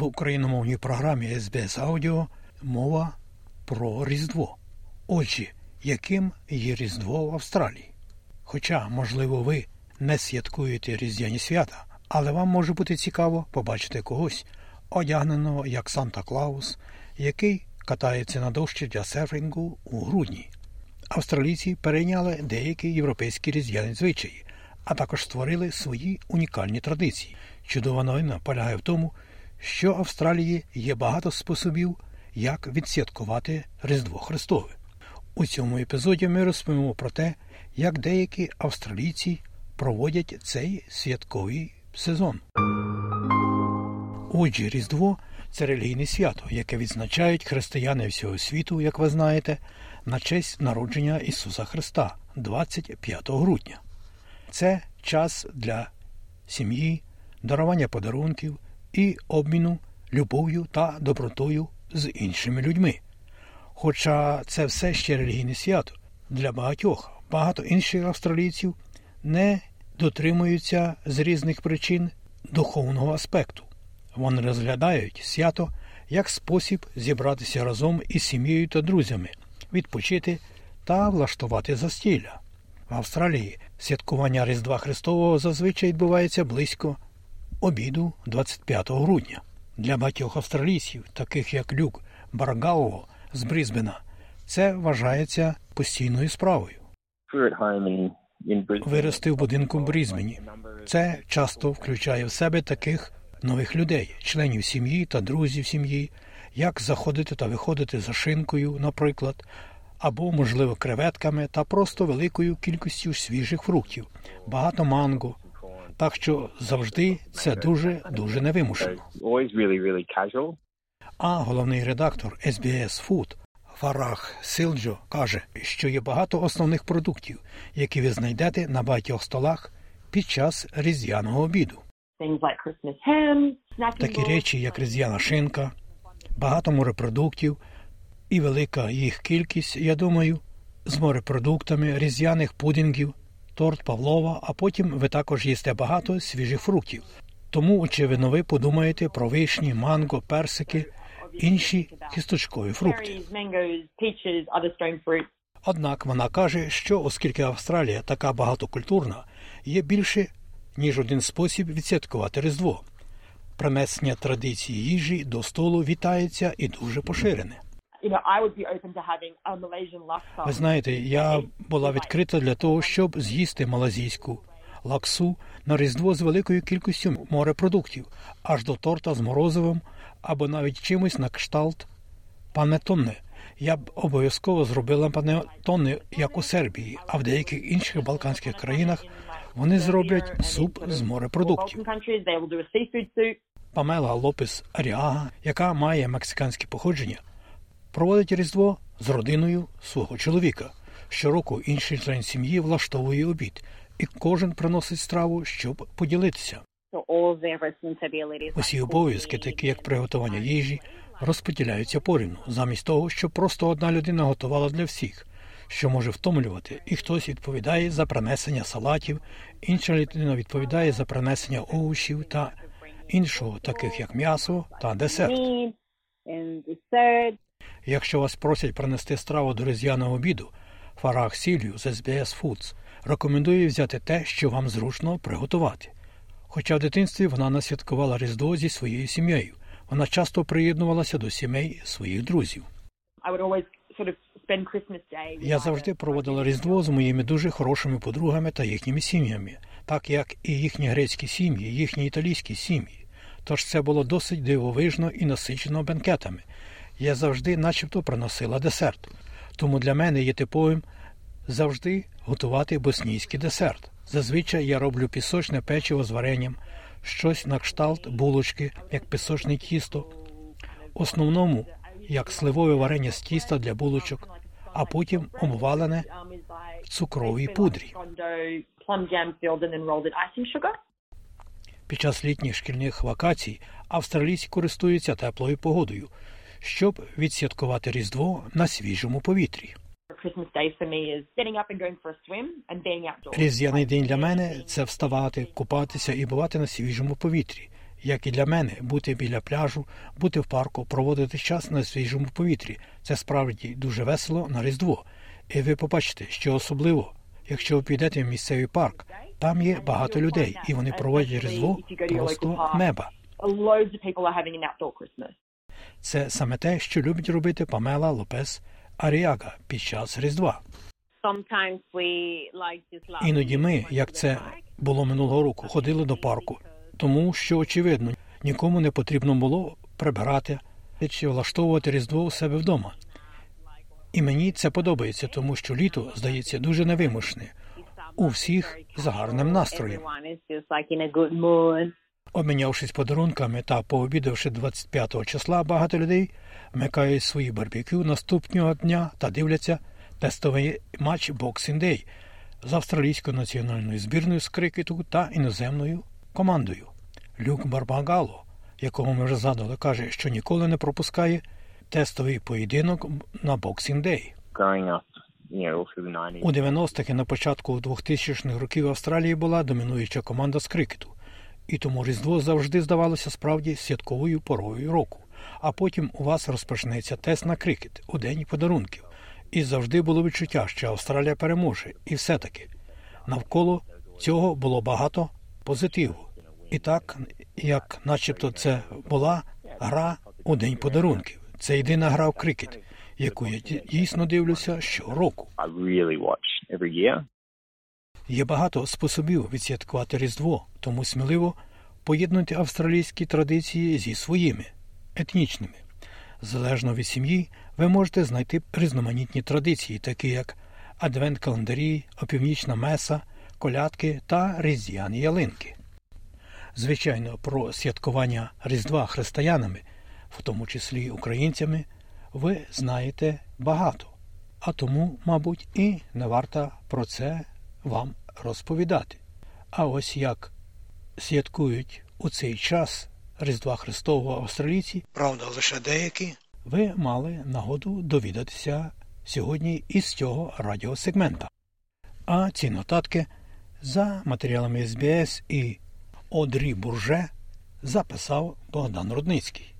в україномовній програмі SBS Аудіо мова про Різдво. Отже, яким є Різдво в Австралії? Хоча, можливо, ви не святкуєте різдвяні свята, але вам може бути цікаво побачити когось, одягненого як Санта-Клаус, який катається на дощі для серфінгу у грудні. Австралійці перейняли деякі європейські різдвяні звичаї, а також створили свої унікальні традиції. Чудова новина полягає в тому, що в Австралії є багато способів, як відсвяткувати Різдво Христове. У цьому епізоді ми розповімо про те, як деякі австралійці проводять цей святковий сезон. Отже, Різдво – це релігійне свято, яке відзначають християни всього світу, як ви знаєте, на честь народження Ісуса Христа 25 грудня. Це час для сім'ї, дарування подарунків і обміну любов'ю та добротою з іншими людьми. Хоча це все ще релігійне свято, для багатьох, багато інших австралійців не дотримуються з різних причин духовного аспекту. Вони розглядають свято як спосіб зібратися разом із сім'єю та друзями, відпочити та влаштувати застілля. В Австралії святкування Різдва Христового зазвичай відбувається близько обіду 25 грудня. Для багатьох австралійців, таких як Люк Барбагало з Брізбена, це вважається постійною справою. Вирости в будинку в Брізбені. Це часто включає в себе таких нових людей, членів сім'ї та друзів сім'ї, як заходити та виходити за шинкою, наприклад, або, можливо, креветками та просто великою кількістю свіжих фруктів, багато манго. Так що завжди це дуже невимушено. А головний редактор SBS Food Фарах Сілью каже, що є багато основних продуктів, які ви знайдете на багатьох столах під час різдвяного обіду. Такі речі, як різдвяна шинка, багато морепродуктів і велика їх кількість, я думаю, з морепродуктами, різдвяних пудингів, торт Павлова, а потім ви також їсте багато свіжих фруктів. Тому, очевидно, ви подумаєте про вишні, манго, персики, інші кісточкові фрукти. Однак вона каже, що, оскільки Австралія така багатокультурна, є більше, ніж один спосіб відсвяткувати Різдво. Принесення традиції їжі до столу вітається і дуже поширене. Ви знаєте, я була відкрита для того, щоб з'їсти малазійську лаксу на Різдво з великою кількістю морепродуктів, аж до торта з морозивом або навіть чимось на кшталт панеттоне. Я б обов'язково зробила панеттоне, як у Сербії, а в деяких інших балканських країнах вони зроблять суп з морепродуктів. Памела Лопес Арріага, яка має мексиканське походження, проводить Різдво з родиною свого чоловіка. Щороку інший член сім'ї влаштовує обід, і кожен приносить страву, щоб поділитися. Усі обов'язки, такі як приготування їжі, розподіляються порівну, замість того, щоб просто одна людина готувала для всіх, що може втомлювати, і хтось відповідає за принесення салатів, інша людина відповідає за принесення овочів та іншого, таких як м'ясо та десерт. Якщо вас просять принести страву до різдвяного обіду, Фарах Сілью з SBS Foods рекомендує взяти те, що вам зручно приготувати. Хоча в дитинстві вона не святкувала Різдво зі своєю сім'єю, вона часто приєднувалася до сімей своїх друзів. Я завжди проводила Різдво з моїми дуже хорошими подругами та їхніми сім'ями, так як і їхні грецькі сім'ї, їхні італійські сім'ї. Тож це було досить дивовижно і насичено бенкетами. Я завжди начебто приносила десерт. Тому для мене є типовим завжди готувати боснійський десерт. Зазвичай я роблю пісочне печиво з варенням, щось на кшталт булочки, як пісочне тісто. В основному, як сливове варення з тіста для булочок, а потім обвалене в цукровій пудрі. Під час літніх шкільних вакацій австралійці користуються теплою погодою, щоб відсвяткувати Різдво на свіжому повітрі. Різдвяний день для мене – це вставати, купатися і бувати на свіжому повітрі. як і для мене, бути біля пляжу, бути в парку, проводити час на свіжому повітрі. Це справді дуже весело на Різдво. І ви побачите, що особливо, якщо ви підете в місцевий парк, там є багато людей, і вони проводять Різдво просто неба. Це саме те, що любить робити Памела Лопес Арріага під час Різдва. Іноді ми, як це було минулого року, ходили до парку, тому що, очевидно, нікому не потрібно було прибирати чи влаштовувати Різдво у себе вдома. І мені це подобається, тому що літо, здається, дуже невимушне. У всіх з гарним настроєм. Обмінявшись подарунками та пообідавши 25-го числа, багато людей вмикають свої барбекю наступного дня та дивляться тестовий матч «Боксинг-дей» з австралійською національною збірною з крикету та іноземною командою. Люк Барбагало, якого ми вже згадували, каже, що ніколи не пропускає тестовий поєдинок на «Боксинг-дей». У 90-х і на початку 2000-х років Австралії була домінуюча команда з крикету. І тому Різдво завжди здавалося справді святковою порою року. А потім у вас розпочнеться тест на крикет у день подарунків. І завжди було відчуття, що Австралія переможе. І все-таки навколо цього було багато позитиву. І так, як начебто це була гра у день подарунків. Це єдина гра в крикет, яку я дійсно дивлюся щороку. Є багато способів відсвяткувати Різдво, тому сміливо поєднуйте австралійські традиції зі своїми, етнічними. Залежно від сім'ї, ви можете знайти різноманітні традиції, такі як адвент-календарі, опівнічна меса, колядки та різдвяні ялинки. Звичайно, про святкування Різдва християнами, в тому числі українцями, ви знаєте багато. А тому, мабуть, і не варто про це вам розповідати. А ось як святкують у цей час Різдва Христового австралійці, правда, лише деякі, ви мали нагоду довідатися сьогодні із цього радіосегмента. А ці нотатки за матеріалами SBS і Одрі Бурже записав Богдан Рудницький.